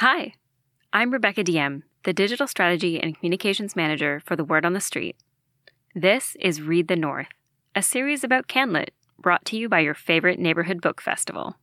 Hi, I'm Rebecca Diem, the Digital Strategy and Communications Manager for The Word on the Street. This is Read the North, a series about CanLit brought to you by your favorite neighborhood book festival.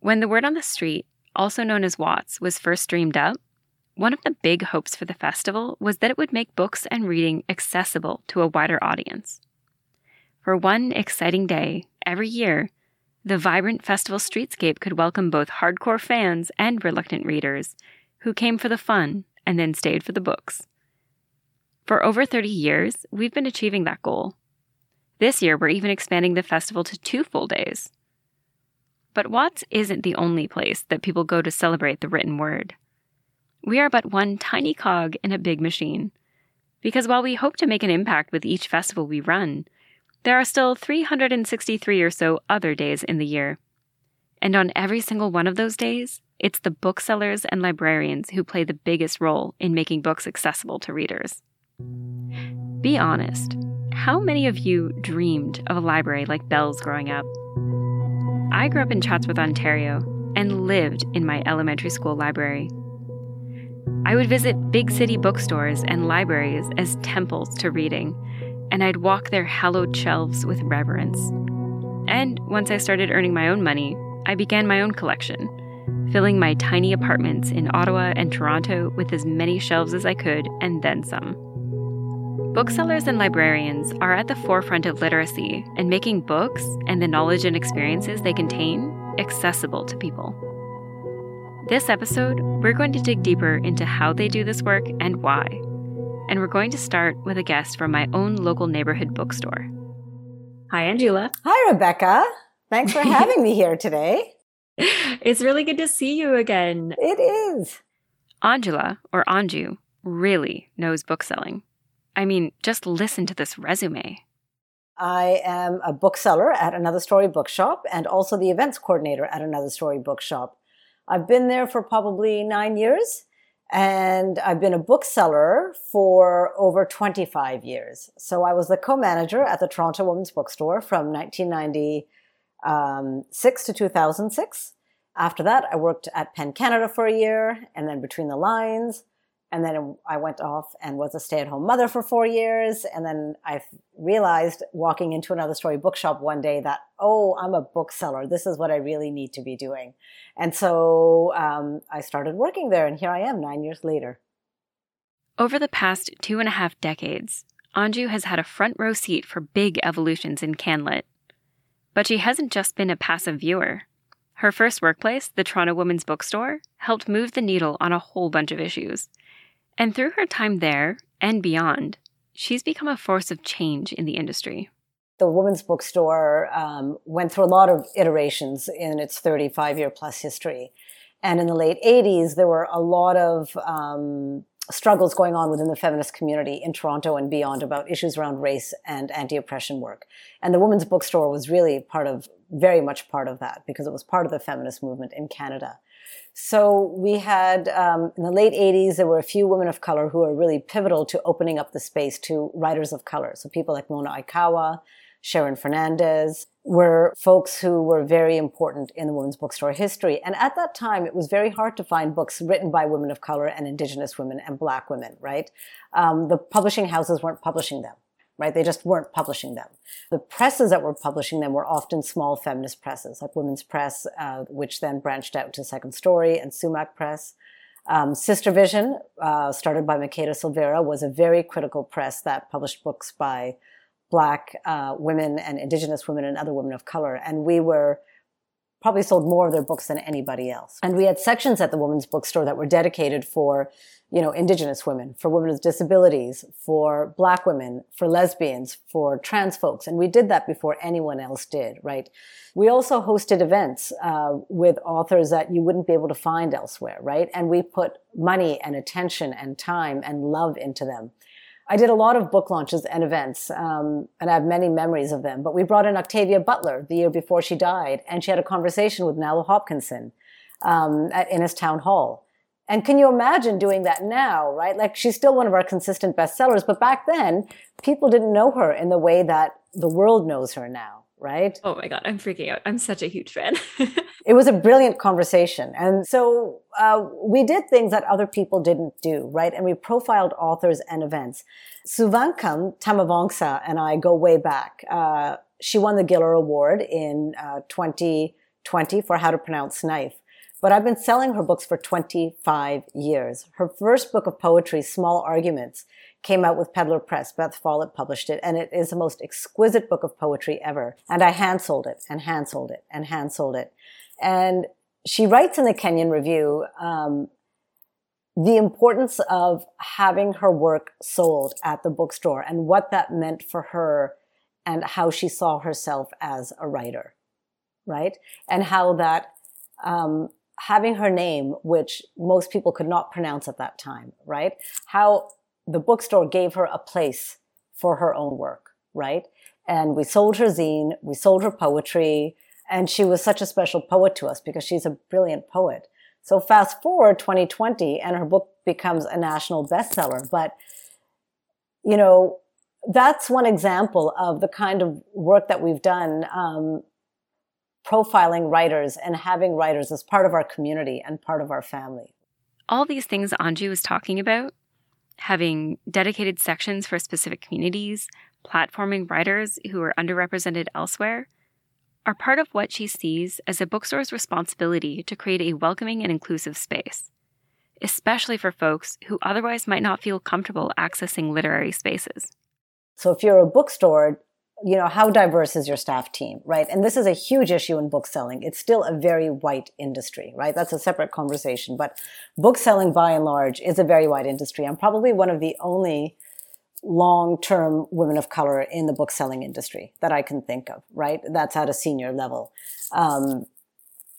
When The Word on the Street, also known as Watts, was first dreamed up, one of the big hopes for the festival was that it would make books and reading accessible to a wider audience. For one exciting day, every year, the vibrant festival streetscape could welcome both hardcore fans and reluctant readers who came for the fun and then stayed for the books. For over 30 years, we've been achieving that goal. This year, we're even expanding the festival to 2 full days. But Watts isn't the only place that people go to celebrate the written word. We are but one tiny cog in a big machine, because while we hope to make an impact with each festival we run, there are still 363 or so other days in the year. And on every single one of those days, it's the booksellers and librarians who play the biggest role in making books accessible to readers. Be honest, how many of you dreamed of a library like Bell's growing up? I grew up in Chatsworth, Ontario, and lived in my elementary school library. I would visit big city bookstores and libraries as temples to reading, and I'd walk their hallowed shelves with reverence. And once I started earning my own money, I began my own collection, filling my tiny apartments in Ottawa and Toronto with as many shelves as I could, and then some. Booksellers and librarians are at the forefront of literacy and making books and the knowledge and experiences they contain accessible to people. This episode, we're going to dig deeper into how they do this work and why. And we're going to start with a guest from my own local neighborhood bookstore. Hi, Anjula. Hi, Rebecca. Thanks for having me here today. It's really good to see you again. It is. Anjula, or Anju, really knows bookselling. I mean, just listen to this resume. I am a bookseller at Another Story Bookshop and also the events coordinator at Another Story Bookshop. I've been there for probably 9 years, and I've been a bookseller for over 25 years. So I was the co-manager at the Toronto Women's Bookstore from 1996 to 2006. After that, I worked at Pen Canada for a year, and then Between the Lines. And then I went off and was a stay-at-home mother for 4 years. And then I realized walking into Another Story Bookshop one day that, I'm a bookseller. This is what I really need to be doing. And so I started working there, and here I am 9 years later. Over the past 2.5 decades, Anju has had a front row seat for big evolutions in CanLit. But she hasn't just been a passive viewer. Her first workplace, the Toronto Women's Bookstore, helped move the needle on a whole bunch of issues. And through her time there and beyond, she's become a force of change in the industry. The Women's Bookstore went through a lot of iterations in its 35-year-plus history. And in the late 80s, there were a lot of struggles going on within the feminist community in Toronto and beyond about issues around race and anti-oppression work. And the Women's Bookstore was really very much part of that, because it was part of the feminist movement in Canada. So we had, in the late 80s, there were a few women of color who were really pivotal to opening up the space to writers of color. So people like Mona Aikawa, Sharon Fernandez, were folks who were very important in the Women's Bookstore history. And at that time, it was very hard to find books written by women of color and Indigenous women and Black women, right? The publishing houses weren't publishing them. Right? They just weren't publishing them. The presses that were publishing them were often small feminist presses, like Women's Press, which then branched out to Second Story and Sumac Press. Sister Vision, started by Makeda Silvera, was a very critical press that published books by Black women and Indigenous women and other women of color. And we were probably sold more of their books than anybody else. And we had sections at the Women's Bookstore that were dedicated for, Indigenous women, for women with disabilities, for Black women, for lesbians, for trans folks. And we did that before anyone else did, right? We also hosted events with authors that you wouldn't be able to find elsewhere, right? And we put money and attention and time and love into them. I did a lot of book launches and events, and I have many memories of them. But we brought in Octavia Butler the year before she died, and she had a conversation with Nalo Hopkinson at Innistown Hall. And can you imagine doing that now, right? Like, she's still one of our consistent bestsellers, but back then, people didn't know her in the way that the world knows her now, right? Oh my God, I'm freaking out. I'm such a huge fan. It was a brilliant conversation. And so we did things that other people didn't do, right? And we profiled authors and events. Souvankham Tamavongsa and I go way back. She won the Giller Award in 2020 for How to Pronounce Knife. But I've been selling her books for 25 years. Her first book of poetry, Small Arguments, came out with Peddler Press. Beth Follett published it, and it is the most exquisite book of poetry ever. And I hand-sold it, and hand-sold it, and hand-sold it. And she writes in the Kenyon Review the importance of having her work sold at the bookstore and what that meant for her and how she saw herself as a writer, right? And how that... having her name, which most people could not pronounce at that time, right? How the bookstore gave her a place for her own work, right? And we sold her zine, we sold her poetry, and she was such a special poet to us because she's a brilliant poet. So fast forward 2020 and her book becomes a national bestseller. But, you know, that's one example of the kind of work that we've done, profiling writers and having writers as part of our community and part of our family. All these things Anju was talking about, having dedicated sections for specific communities, platforming writers who are underrepresented elsewhere, are part of what she sees as a bookstore's responsibility to create a welcoming and inclusive space, especially for folks who otherwise might not feel comfortable accessing literary spaces. So if you're a bookstore, you know, how diverse is your staff team, right? And this is a huge issue in book selling. It's still a very white industry, right? That's a separate conversation. But book selling, by and large, is a very white industry. I'm probably one of the only long-term women of color in the book selling industry that I can think of, right? That's at a senior level.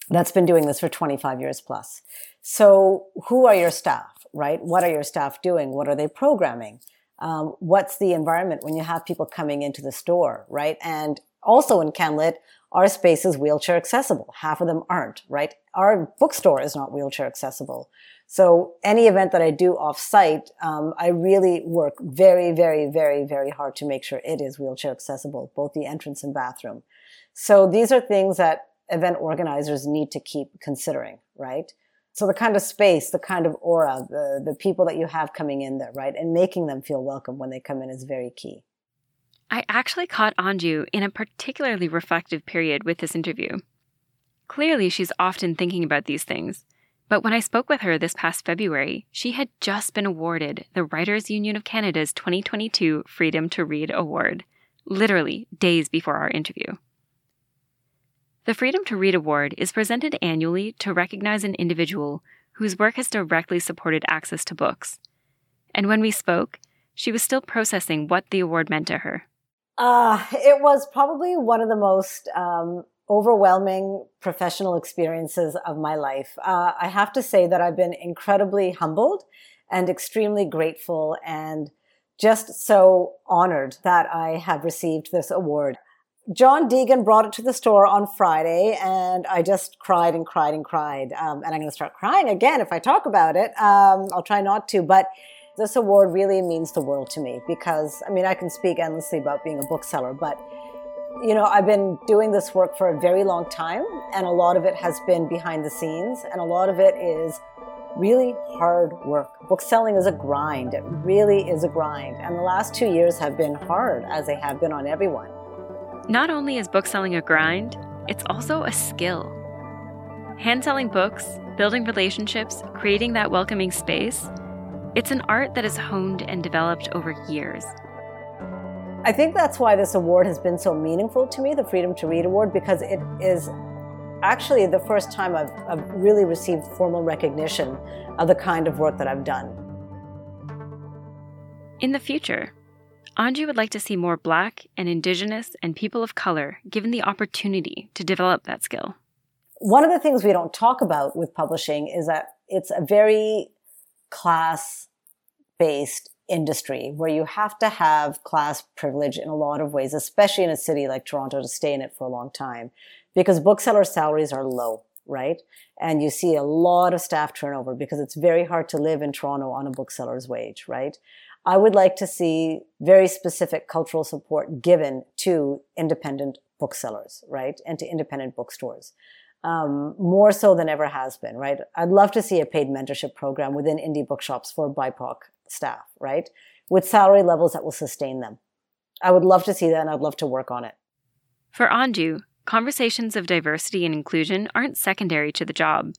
That's been doing this for 25 years plus. So who are your staff, right? What are your staff doing? What are they programming? What's the environment when you have people coming into the store, right? And also in CanLit, our space is wheelchair accessible. Half of them aren't, right? Our bookstore is not wheelchair accessible. So any event that I do off-site, I really work very, very, very, very hard to make sure it is wheelchair accessible, both the entrance and bathroom. So these are things that event organizers need to keep considering, right? So the kind of space, the kind of aura, the people that you have coming in there, right? And making them feel welcome when they come in is very key. I actually caught Anju in a particularly reflective period with this interview. Clearly, she's often thinking about these things. But when I spoke with her this past February, she had just been awarded the Writers' Union of Canada's 2022 Freedom to Read Award, literally days before our interview. The Freedom to Read Award is presented annually to recognize an individual whose work has directly supported access to books. And when we spoke, she was still processing what the award meant to her. It was probably one of the most overwhelming professional experiences of my life. I have to say that I've been incredibly humbled and extremely grateful and just so honored that I have received this award. John Degen brought it to the store on Friday, and I just cried and cried and cried. And I'm going to start crying again if I talk about it. I'll try not to, but this award really means the world to me because, I mean, I can speak endlessly about being a bookseller, but, you know, I've been doing this work for a very long time, and a lot of it has been behind the scenes, and a lot of it is really hard work. Bookselling is a grind. It really is a grind. And the last 2 years have been hard, as they have been on everyone. Not only is bookselling a grind, it's also a skill. Hand-selling books, building relationships, creating that welcoming space, it's an art that is honed and developed over years. I think that's why this award has been so meaningful to me, the Freedom to Read Award, because it is actually the first time I've really received formal recognition of the kind of work that I've done. In the future, Anju would like to see more Black and Indigenous and people of color given the opportunity to develop that skill. One of the things we don't talk about with publishing is that it's a very class-based industry where you have to have class privilege in a lot of ways, especially in a city like Toronto, to stay in it for a long time, because bookseller salaries are low, right? And you see a lot of staff turnover because it's very hard to live in Toronto on a bookseller's wage, right? I would like to see very specific cultural support given to independent booksellers, right? And to independent bookstores. More so than ever has been, right? I'd love to see a paid mentorship program within indie bookshops for BIPOC staff, right? With salary levels that will sustain them. I would love to see that, and I'd love to work on it. For Anju, conversations of diversity and inclusion aren't secondary to the job.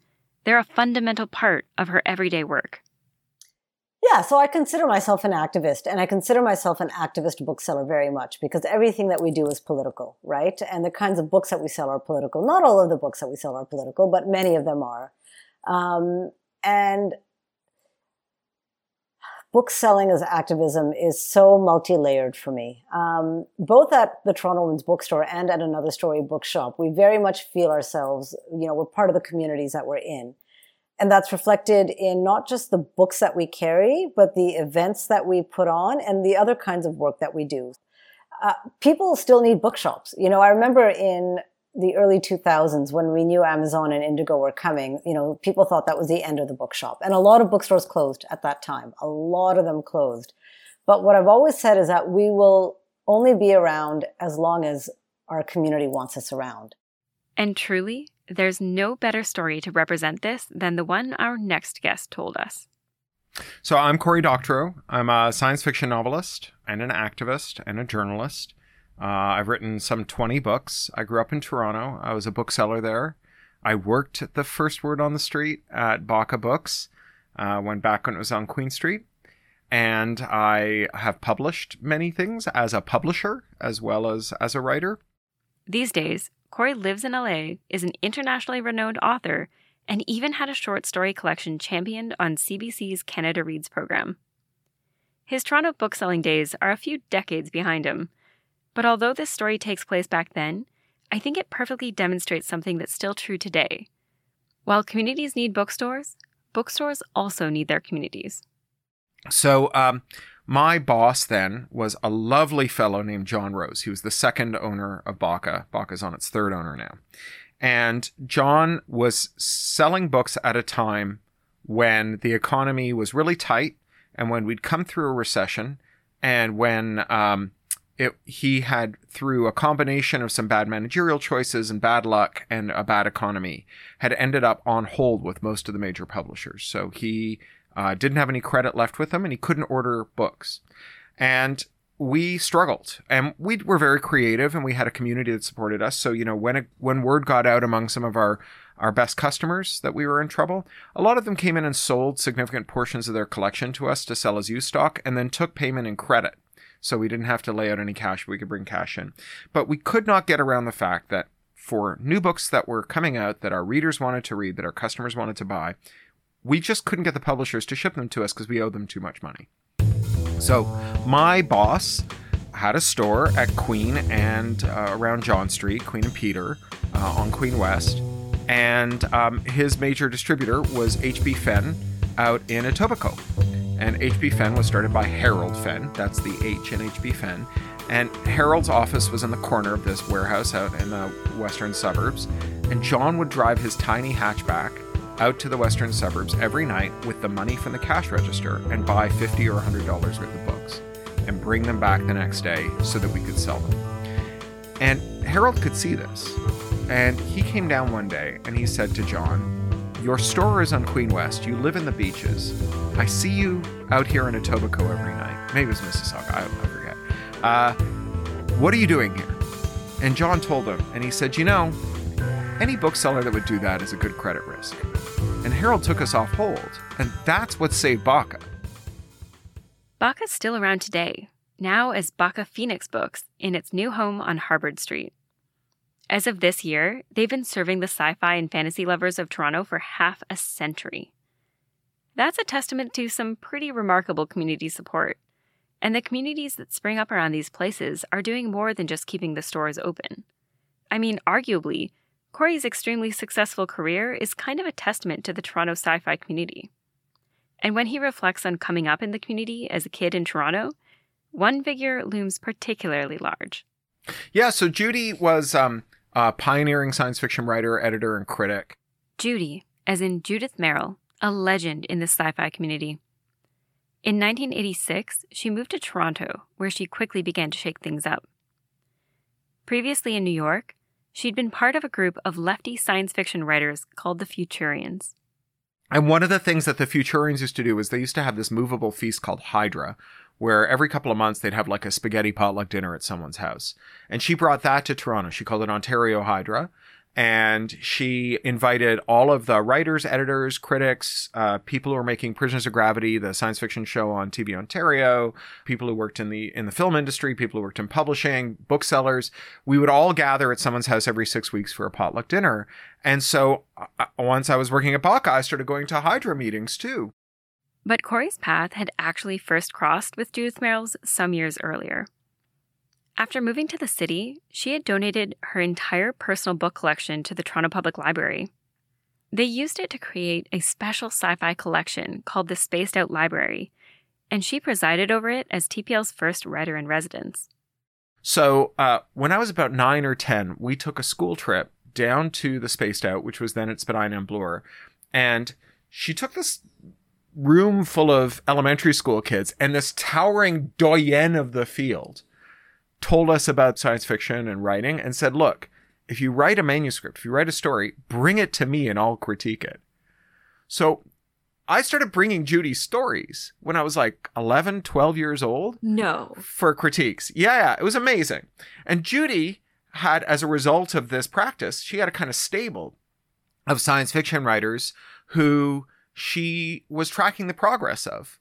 They're a fundamental part of her everyday work. Yeah, so I consider myself an activist, and I consider myself an activist bookseller very much, because everything that we do is political, right? And the kinds of books that we sell are political. Not all of the books that we sell are political, but many of them are. And book selling as activism is so multi-layered for me. Both at the Toronto Women's Bookstore and at Another Story Bookshop, we very much feel ourselves, you know, we're part of the communities that we're in. And that's reflected in not just the books that we carry, but the events that we put on and the other kinds of work that we do. People still need bookshops. You know, I remember in the early 2000s when we knew Amazon and Indigo were coming, you know, people thought that was the end of the bookshop. And a lot of bookstores closed at that time. A lot of them closed. But what I've always said is that we will only be around as long as our community wants us around. And truly, there's no better story to represent this than the one our next guest told us. So I'm Cory Doctorow. I'm a science fiction novelist and an activist and a journalist. I've written some 20 books. I grew up in Toronto. I was a bookseller there. I worked at the first Word on the Street at Bakka Books, went back when it was on Queen Street. And I have published many things as a publisher as well as a writer. These days, Cory lives in LA, is an internationally renowned author, and even had a short story collection championed on CBC's Canada Reads program. His Toronto bookselling days are a few decades behind him, but although this story takes place back then, I think it perfectly demonstrates something that's still true today. While communities need bookstores, bookstores also need their communities. So, my boss then was a lovely fellow named John Rose. He was the second owner of Bakka. Bakka's on its third owner now. And John was selling books at a time when the economy was really tight and when we'd come through a recession and when he had, through a combination of some bad managerial choices and bad luck and a bad economy, had ended up on hold with most of the major publishers. So he didn't have any credit left with him, and he couldn't order books. And we struggled. And we were very creative, and we had a community that supported us. So, you know, when word got out among some of our best customers that we were in trouble, a lot of them came in and sold significant portions of their collection to us to sell as used stock, and then took payment in credit. So we didn't have to lay out any cash. We could bring cash in. But we could not get around the fact that for new books that were coming out, that our readers wanted to read, that our customers wanted to buy, we just couldn't get the publishers to ship them to us because we owed them too much money. So my boss had a store at Queen and around John Street, Queen and Peter, on Queen West. And his major distributor was H.B. Fenn out in Etobicoke. And H.B. Fenn was started by Harold Fenn. That's the H in H.B. Fenn. And Harold's office was in the corner of this warehouse out in the western suburbs. And John would drive his tiny hatchback out to the western suburbs every night with the money from the cash register and buy $50 or $100 worth of books and bring them back the next day so that we could sell them. And Harold could see this. And he came down one day and he said to John, "Your store is on Queen West. You live in the beaches. I see you out here in Etobicoke every night." Maybe it was Mississauga. I forget. What are you doing here? And John told him, and he said, "You know, any bookseller that would do that is a good credit risk." And Harold took us off hold, and that's what saved Bakka. Bakka's still around today, now as Bakka-Phoenix Books in its new home on Harbord Street. As of this year, they've been serving the sci-fi and fantasy lovers of Toronto for half a century. That's a testament to some pretty remarkable community support, and the communities that spring up around these places are doing more than just keeping the stores open. I mean, arguably, Cory's extremely successful career is kind of a testament to the Toronto sci-fi community. And when he reflects on coming up in the community as a kid in Toronto, one figure looms particularly large. Yeah, so Judy was a pioneering science fiction writer, editor, and critic. Judy, as in Judith Merril, a legend in the sci-fi community. In 1986, she moved to Toronto, where she quickly began to shake things up. Previously in New York, she'd been part of a group of lefty science fiction writers called the Futurians. And one of the things that the Futurians used to do is they used to have this movable feast called Hydra, where every couple of months they'd have like a spaghetti potluck dinner at someone's house. And she brought that to Toronto. She called it Ontario Hydra. And she invited all of the writers, editors, critics, people who were making Prisoners of Gravity, the science fiction show on TV Ontario, people who worked in the film industry, people who worked in publishing, booksellers. We would all gather at someone's house every 6 weeks for a potluck dinner. And so once I was working at Bakka, I started going to Hydra meetings too. But Corey's path had actually first crossed with Judith Merril's some years earlier. After moving to the city, she had donated her entire personal book collection to the Toronto Public Library. They used it to create a special sci-fi collection called the Spaced Out Library, and she presided over it as TPL's first writer-in-residence. So when I was about 9 or 10, we took a school trip down to the Spaced Out, which was then at Spadina and Bloor, and she took this room full of elementary school kids, and this towering doyenne of the field told us about science fiction and writing and said, look, if you write a manuscript, if you write a story, bring it to me and I'll critique it. So I started bringing Judy stories when I was like 11, 12 years old. No. For critiques. Yeah, it was amazing. And Judy had, as a result of this practice, she had a kind of stable of science fiction writers who she was tracking the progress of.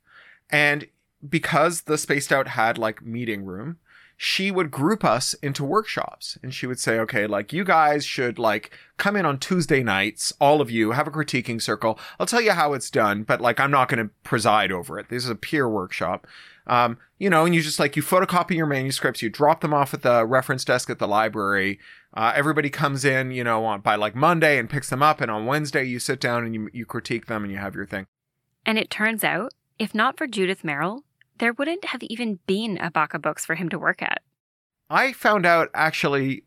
And because the Spaced Out had like meeting room, she would group us into workshops and she would say, okay, like you guys should like come in on Tuesday nights, all of you have a critiquing circle. I'll tell you how it's done, but like, I'm not going to preside over it. This is a peer workshop. And you just like, you photocopy your manuscripts, you drop them off at the reference desk at the library. Everybody comes in, by like Monday and picks them up. And on Wednesday you sit down and you critique them and you have your thing. And it turns out, if not for Judith Merril, there wouldn't have even been a Bakka Books for him to work at. I found out actually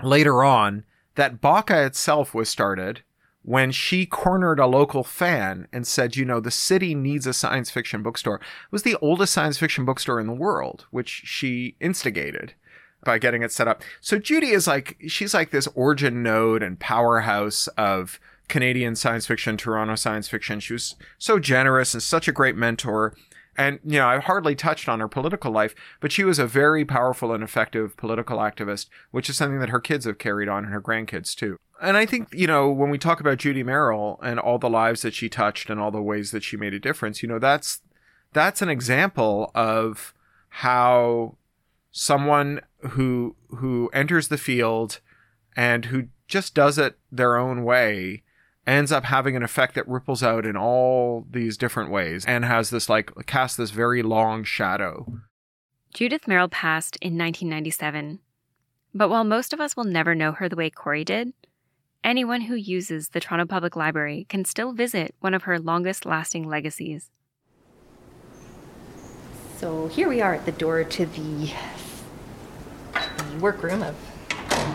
later on that Bakka itself was started when she cornered a local fan and said, the city needs a science fiction bookstore. It was the oldest science fiction bookstore in the world, which she instigated by getting it set up. So Judy is like, she's like this origin node and powerhouse of Canadian science fiction, Toronto science fiction. She was so generous and such a great mentor. And, I hardly touched on her political life, but she was a very powerful and effective political activist, which is something that her kids have carried on and her grandkids too. And I think, when we talk about Judy Merril and all the lives that she touched and all the ways that she made a difference, that's an example of how someone who enters the field and who just does it their own way ends up having an effect that ripples out in all these different ways and has this casts this very long shadow. Judith Merril passed in 1997. But while most of us will never know her the way Corey did, anyone who uses the Toronto Public Library can still visit one of her longest-lasting legacies. So here we are at the door to the workroom of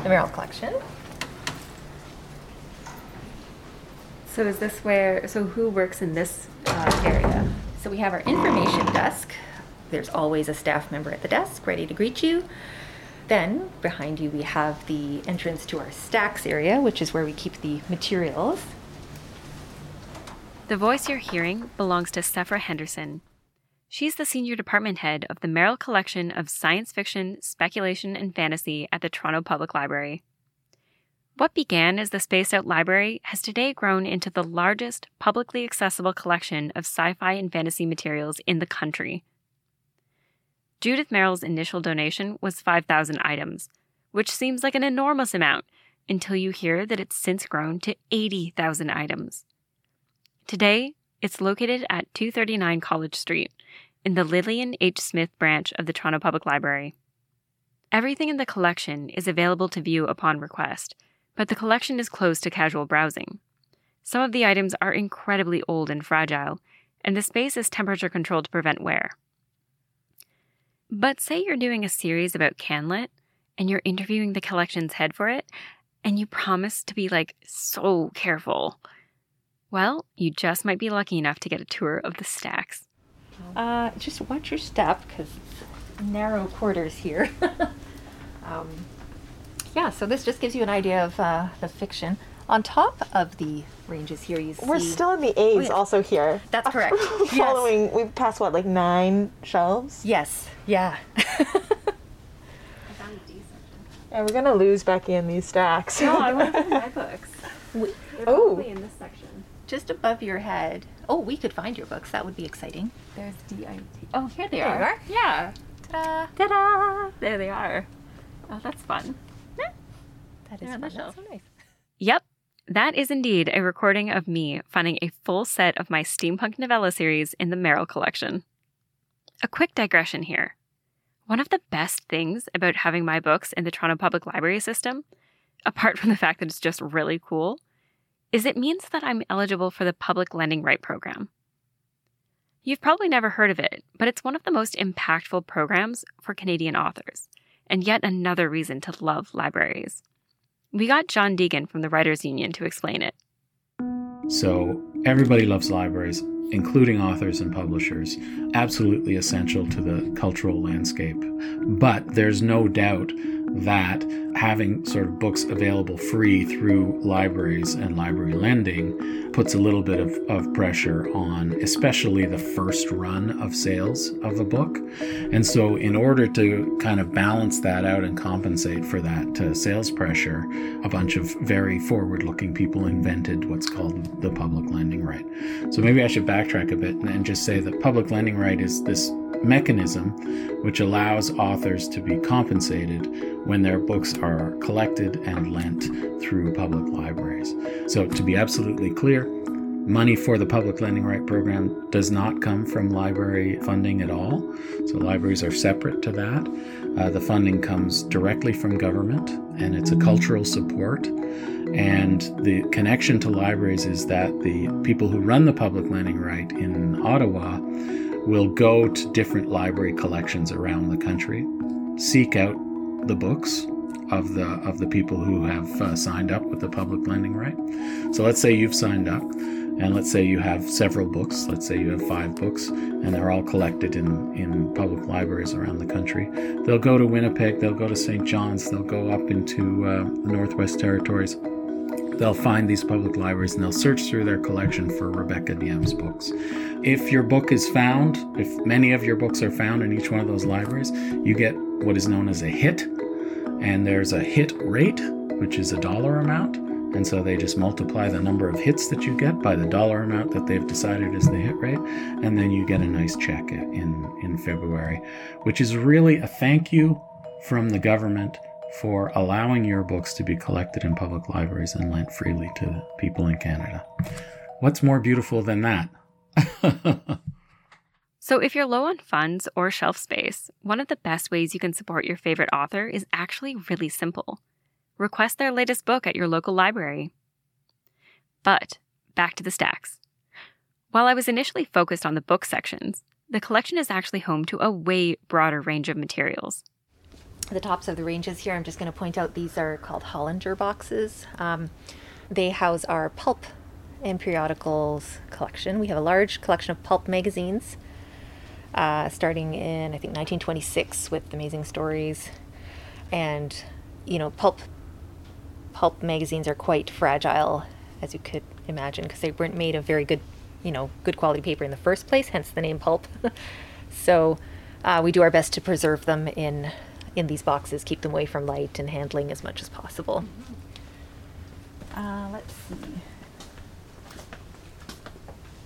the Merril Collection. So is this so who works in this area? So we have our information desk. There's always a staff member at the desk ready to greet you. Then behind you, we have the entrance to our stacks area, which is where we keep the materials. The voice you're hearing belongs to Sephra Henderson. She's the senior department head of the Merril Collection of Science Fiction, Speculation, and Fantasy at the Toronto Public Library. What began as the Spaced Out Library has today grown into the largest publicly accessible collection of sci-fi and fantasy materials in the country. Judith Merril's initial donation was 5,000 items, which seems like an enormous amount until you hear that it's since grown to 80,000 items. Today, it's located at 239 College Street in the Lillian H. Smith branch of the Toronto Public Library. Everything in the collection is available to view upon request, but the collection is closed to casual browsing. Some of the items are incredibly old and fragile, and the space is temperature-controlled to prevent wear. But say you're doing a series about Canlit, and you're interviewing the collection's head for it, and you promised to be, like, so careful. Well, you just might be lucky enough to get a tour of the stacks. Just watch your step, because narrow quarters here. Yeah, so this just gives you an idea of the fiction. On top of the ranges here, you see... We're still in the A's also here. That's correct. Following, yes. We've passed, what, like 9 shelves? Yes. Yeah. Yeah, we're going to lose Becky in these stacks. No, I want to put my books. They're probably in this section. Just above your head. Oh, we could find your books. That would be exciting. There's D.I.T. Oh, here they are. Yeah. Ta-da. Ta-da. There they are. Oh, that's fun. Yeah. That is fun. That's so nice. Yep. That is indeed a recording of me finding a full set of my steampunk novella series in the Merril Collection. A quick digression here. One of the best things about having my books in the Toronto Public Library system, apart from the fact that it's just really cool, is it means that I'm eligible for the Public Lending Right program. You've probably never heard of it, but it's one of the most impactful programs for Canadian authors, and yet another reason to love libraries. We got John Degen from the Writers Union to explain it. So everybody loves libraries, including authors and publishers, absolutely essential to the cultural landscape. But there's no doubt that having sort of books available free through libraries and library lending puts a little bit of pressure on especially the first run of sales of a book. And so in order to kind of balance that out and compensate for that sales pressure, a bunch of very forward-looking people invented what's called the public lending right. So maybe I should backtrack a bit and just say that public lending right is this mechanism which allows authors to be compensated when their books are collected and lent through public libraries. So to be absolutely clear, money for the Public Lending Right program does not come from library funding at all. So libraries are separate to that. The funding comes directly from government, and it's a cultural support. And the connection to libraries is that the people who run the Public Lending Right in Ottawa will go to different library collections around the country, seek out the books of the people who have signed up with the Public Lending Right. So let's say you've signed up, and let's say you have several books. Let's say you have 5 books, and they're all collected in public libraries around the country. They'll go to Winnipeg, they'll go to St. John's, they'll go up into the Northwest Territories. They'll find these public libraries and they'll search through their collection for Rebecca Diem's books. If your book is found, if many of your books are found in each one of those libraries, you get what is known as a hit. And there's a hit rate, which is a dollar amount. And so they just multiply the number of hits that you get by the dollar amount that they've decided is the hit rate. And then you get a nice check in February, which is really a thank you from the government for allowing your books to be collected in public libraries and lent freely to people in Canada. What's more beautiful than that? So if you're low on funds or shelf space, one of the best ways you can support your favorite author is actually really simple. Request their latest book at your local library. But back to the stacks. While I was initially focused on the book sections, the collection is actually home to a way broader range of materials. The tops of the ranges here, I'm just going to point out these are called Hollinger boxes. They house our pulp and periodicals collection. We have a large collection of pulp magazines, starting in, I think, 1926 with Amazing Stories. And, you know, pulp magazines are quite fragile, as you could imagine, because they weren't made of very good, you know, good quality paper in the first place, hence the name pulp. So we do our best to preserve them in these boxes, keep them away from light and handling as much as possible. Let's see.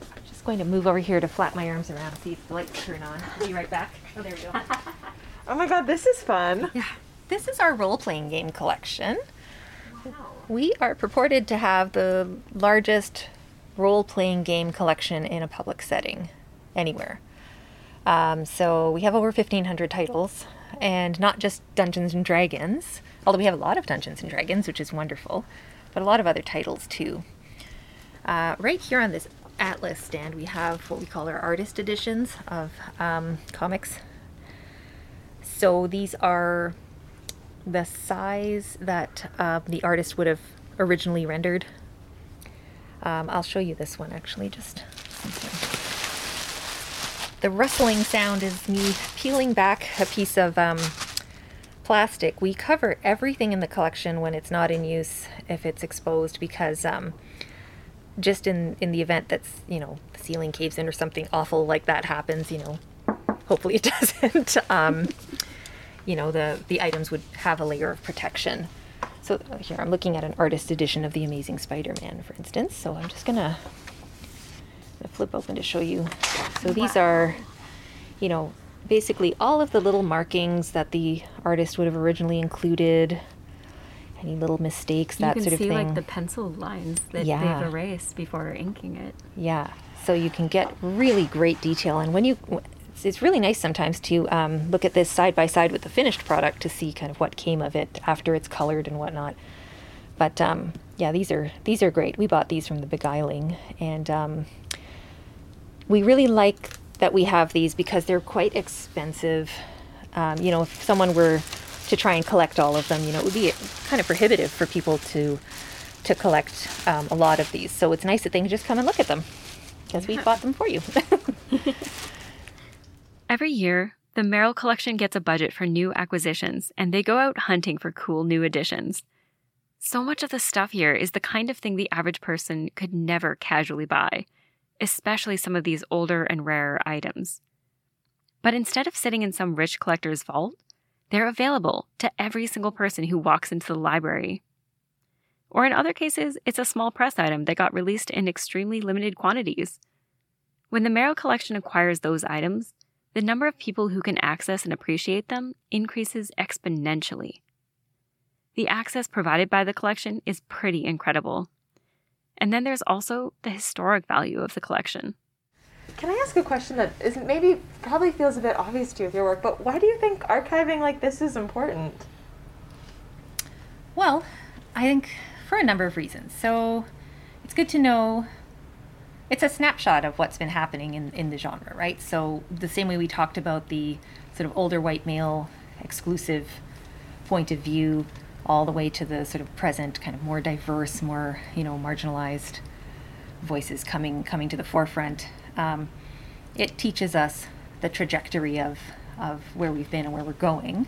I'm just going to move over here to flap my arms around, see if the lights turn on. I'll be right back. Oh, there we go. Oh my God, this is fun. Yeah. This is our role-playing game collection. Wow. We are purported to have the largest role-playing game collection in a public setting anywhere. So we have over 1,500 titles. And not just Dungeons and Dragons, although we have a lot of Dungeons and Dragons, which is wonderful, but a lot of other titles too. Right here on this Atlas stand, we have what we call our artist editions of comics. So these are the size that the artist would have originally rendered. I'll show you this one actually, just something. The rustling sound is me peeling back a piece of plastic. We cover everything in the collection when it's not in use, if it's exposed, because just in the event that's, you know, the ceiling caves in or something awful like that happens, you know, hopefully it doesn't, you know, the items would have a layer of protection. So here I'm looking at an artist edition of The Amazing Spider-Man, for instance. So I'm just gonna flip open to show you. So these are, you know, basically all of the little markings that the artist would have originally included, any little mistakes, that sort of thing. You can see like the pencil lines that they've erased before inking it. Yeah, so you can get really great detail. And when you, it's really nice sometimes to look at this side by side with the finished product to see kind of what came of it after it's colored and whatnot. But yeah, these are great. We bought these from The Beguiling, and we really like that we have these because they're quite expensive. You know, if someone were to try and collect all of them, you know, it would be kind of prohibitive for people to collect a lot of these. So it's nice that they can just come and look at them because we bought them for you. Every year, the Merril Collection gets a budget for new acquisitions, and they go out hunting for cool new additions. So much of the stuff here is the kind of thing the average person could never casually buy, especially some of these older and rarer items. But instead of sitting in some rich collector's vault, they're available to every single person who walks into the library. Or in other cases, it's a small press item that got released in extremely limited quantities. When the Merril Collection acquires those items, the number of people who can access and appreciate them increases exponentially. The access provided by the collection is pretty incredible. And then there's also the historic value of the collection. Can I ask a question that isn't maybe probably feels a bit obvious to you with your work, but why do you think archiving like this is important? Well, I think for a number of reasons. So it's good to know. It's a snapshot of what's been happening in the genre, right? So the same way we talked about the sort of older white male exclusive point of view all the way to the sort of present kind of more diverse, more, you know, marginalized voices coming to the forefront. It teaches us the trajectory of where we've been and where we're going.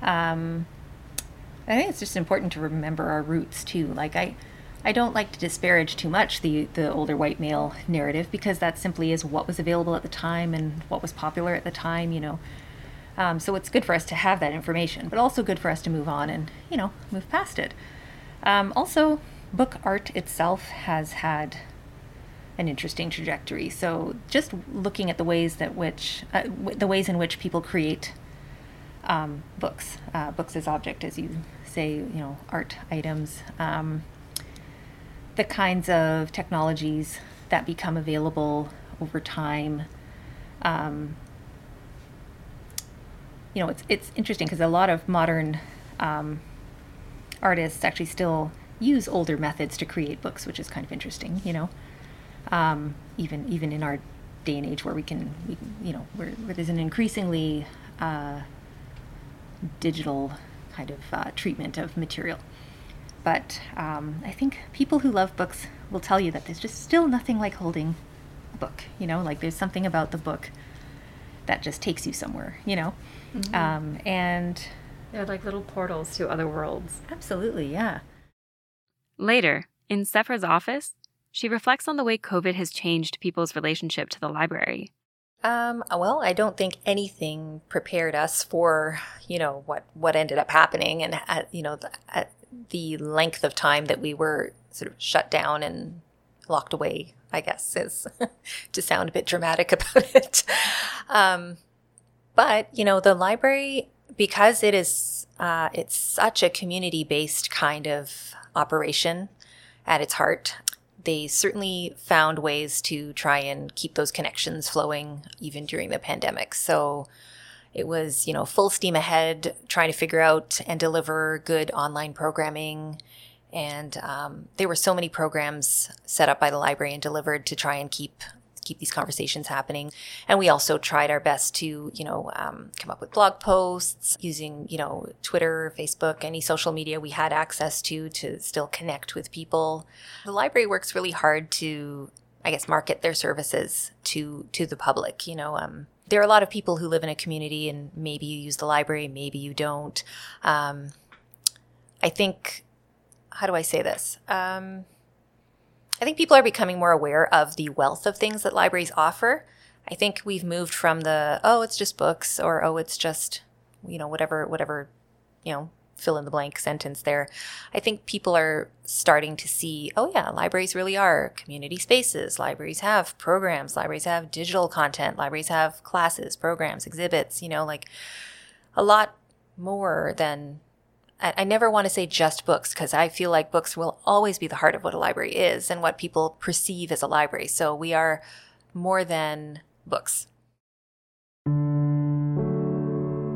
I think it's just important to remember our roots too. Like I don't like to disparage too much the older white male narrative, because that simply is what was available at the time and what was popular at the time, you know. So it's good for us to have that information, but also good for us to move on and, you know, move past it. Also, book art itself has had an interesting trajectory. So just looking at the ways in which people create books as object, as you say, you know, art items. The kinds of technologies that become available over time. You know, it's interesting because a lot of modern artists actually still use older methods to create books, which is kind of interesting, you know, even in our day and age where where there's an increasingly digital kind of treatment of material. But I think people who love books will tell you that there's just still nothing like holding a book, you know, like there's something about the book that just takes you somewhere, you know. Mm-hmm. And they're like little portals to other worlds. Absolutely, yeah. Later, in Sephra's office, she reflects on the way COVID has changed people's relationship to the library. Well, I don't think anything prepared us for, you know, what ended up happening and, you know, the length of time that we were sort of shut down and locked away, I guess, is to sound a bit dramatic about it. But, you know, the library, because it is, it's such a community-based kind of operation at its heart, they certainly found ways to try and keep those connections flowing even during the pandemic. So it was, you know, full steam ahead, trying to figure out and deliver good online programming. And there were so many programs set up by the library and delivered to try and keep keep these conversations happening. And we also tried our best to, come up with blog posts using, Twitter, Facebook, any social media we had access to still connect with people. The library works really hard to, market their services to the public. There are a lot of people who live in a community and maybe you use the library, maybe you don't. I think people are becoming more aware of the wealth of things that libraries offer. I think we've moved from the, it's just books, or, it's just, whatever, fill in the blank sentence there. I think people are starting to see, libraries really are community spaces. Libraries have programs. Libraries have digital content. Libraries have classes, programs, exhibits, a lot more than... I never want to say just books, because I feel like books will always be the heart of what a library is and what people perceive as a library. So we are more than books.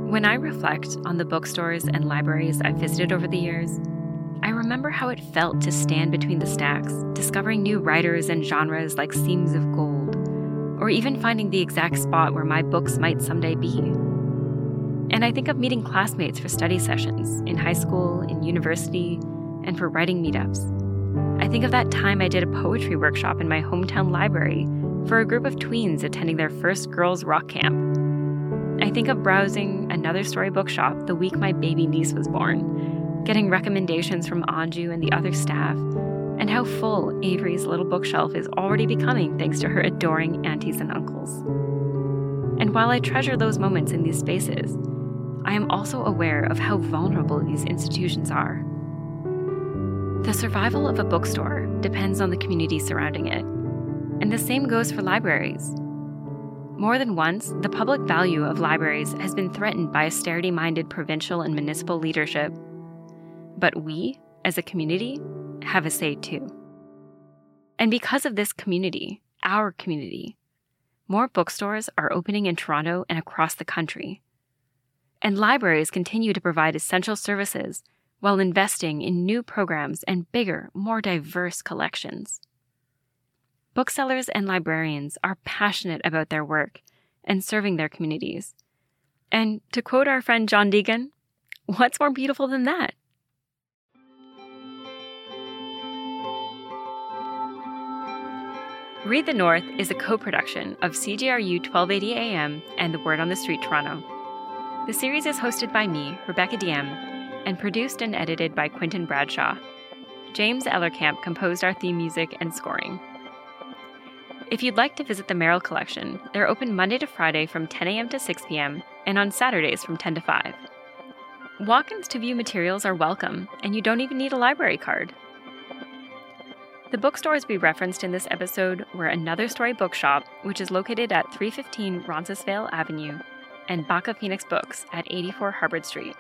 When I reflect on the bookstores and libraries I've visited over the years, I remember how it felt to stand between the stacks, discovering new writers and genres like seams of gold, or even finding the exact spot where my books might someday be. And I think of meeting classmates for study sessions in high school, in university, and for writing meetups. I think of that time I did a poetry workshop in my hometown library for a group of tweens attending their first girls' rock camp. I think of browsing Another Story Bookshop the week my baby niece was born, getting recommendations from Anju and the other staff, and how full Avery's little bookshelf is already becoming thanks to her adoring aunties and uncles. And while I treasure those moments in these spaces, I am also aware of how vulnerable these institutions are. The survival of a bookstore depends on the community surrounding it, and the same goes for libraries. More than once, the public value of libraries has been threatened by austerity-minded provincial and municipal leadership. But we, as a community, have a say too. And because of this community, our community, more bookstores are opening in Toronto and across the country. And libraries continue to provide essential services while investing in new programs and bigger, more diverse collections. Booksellers and librarians are passionate about their work and serving their communities. And to quote our friend John Degen, what's more beautiful than that? Read the North is a co-production of CJRU 1280 AM and The Word on the Street Toronto. The series is hosted by me, Rebecca Diem, and produced and edited by Quentin Bradshaw. James Ellerkamp composed our theme music and scoring. If you'd like to visit the Merril Collection, they're open Monday to Friday from 10 a.m. to 6 p.m. and on Saturdays from 10 to 5. Walk-ins to view materials are welcome, and you don't even need a library card. The bookstores we referenced in this episode were Another Story Bookshop, which is located at 315 Roncesvalles Avenue, and Bakka-Phoenix Books at 84 Hubbard Street.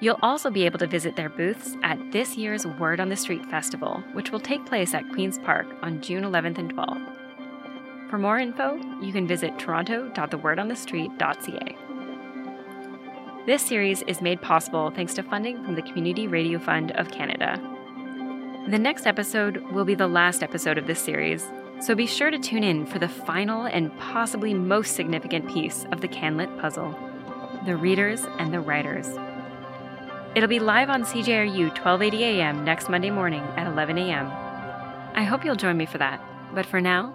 You'll also be able to visit their booths at this year's Word on the Street Festival, which will take place at Queen's Park on June 11th and 12th. For more info, you can visit toronto.thewordonthestreet.ca. This series is made possible thanks to funding from the Community Radio Fund of Canada. The next episode will be the last episode of this series, so be sure to tune in for the final and possibly most significant piece of the CanLit puzzle, the readers and the writers. It'll be live on CJRU 1280 AM next Monday morning at 11 AM. I hope you'll join me for that, but for now,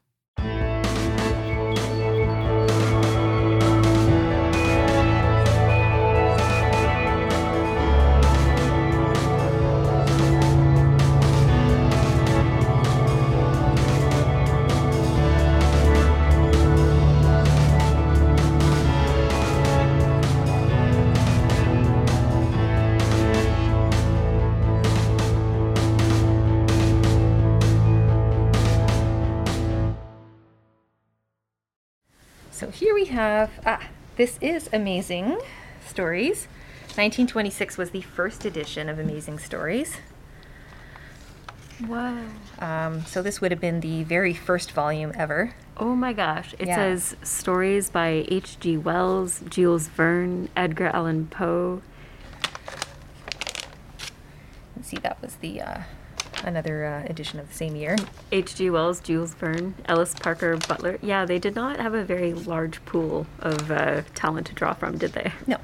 This is Amazing Stories. 1926 was the first edition of Amazing Stories. Wow. So this would have been the very first volume ever. Oh my gosh. It says stories by H.G. Wells, Jules Verne, Edgar Allan Poe. Let's see, that was the another edition of the same year. H.G. Wells, Jules Verne, Ellis Parker Butler. Yeah, they did not have a very large pool of talent to draw from, did they? No.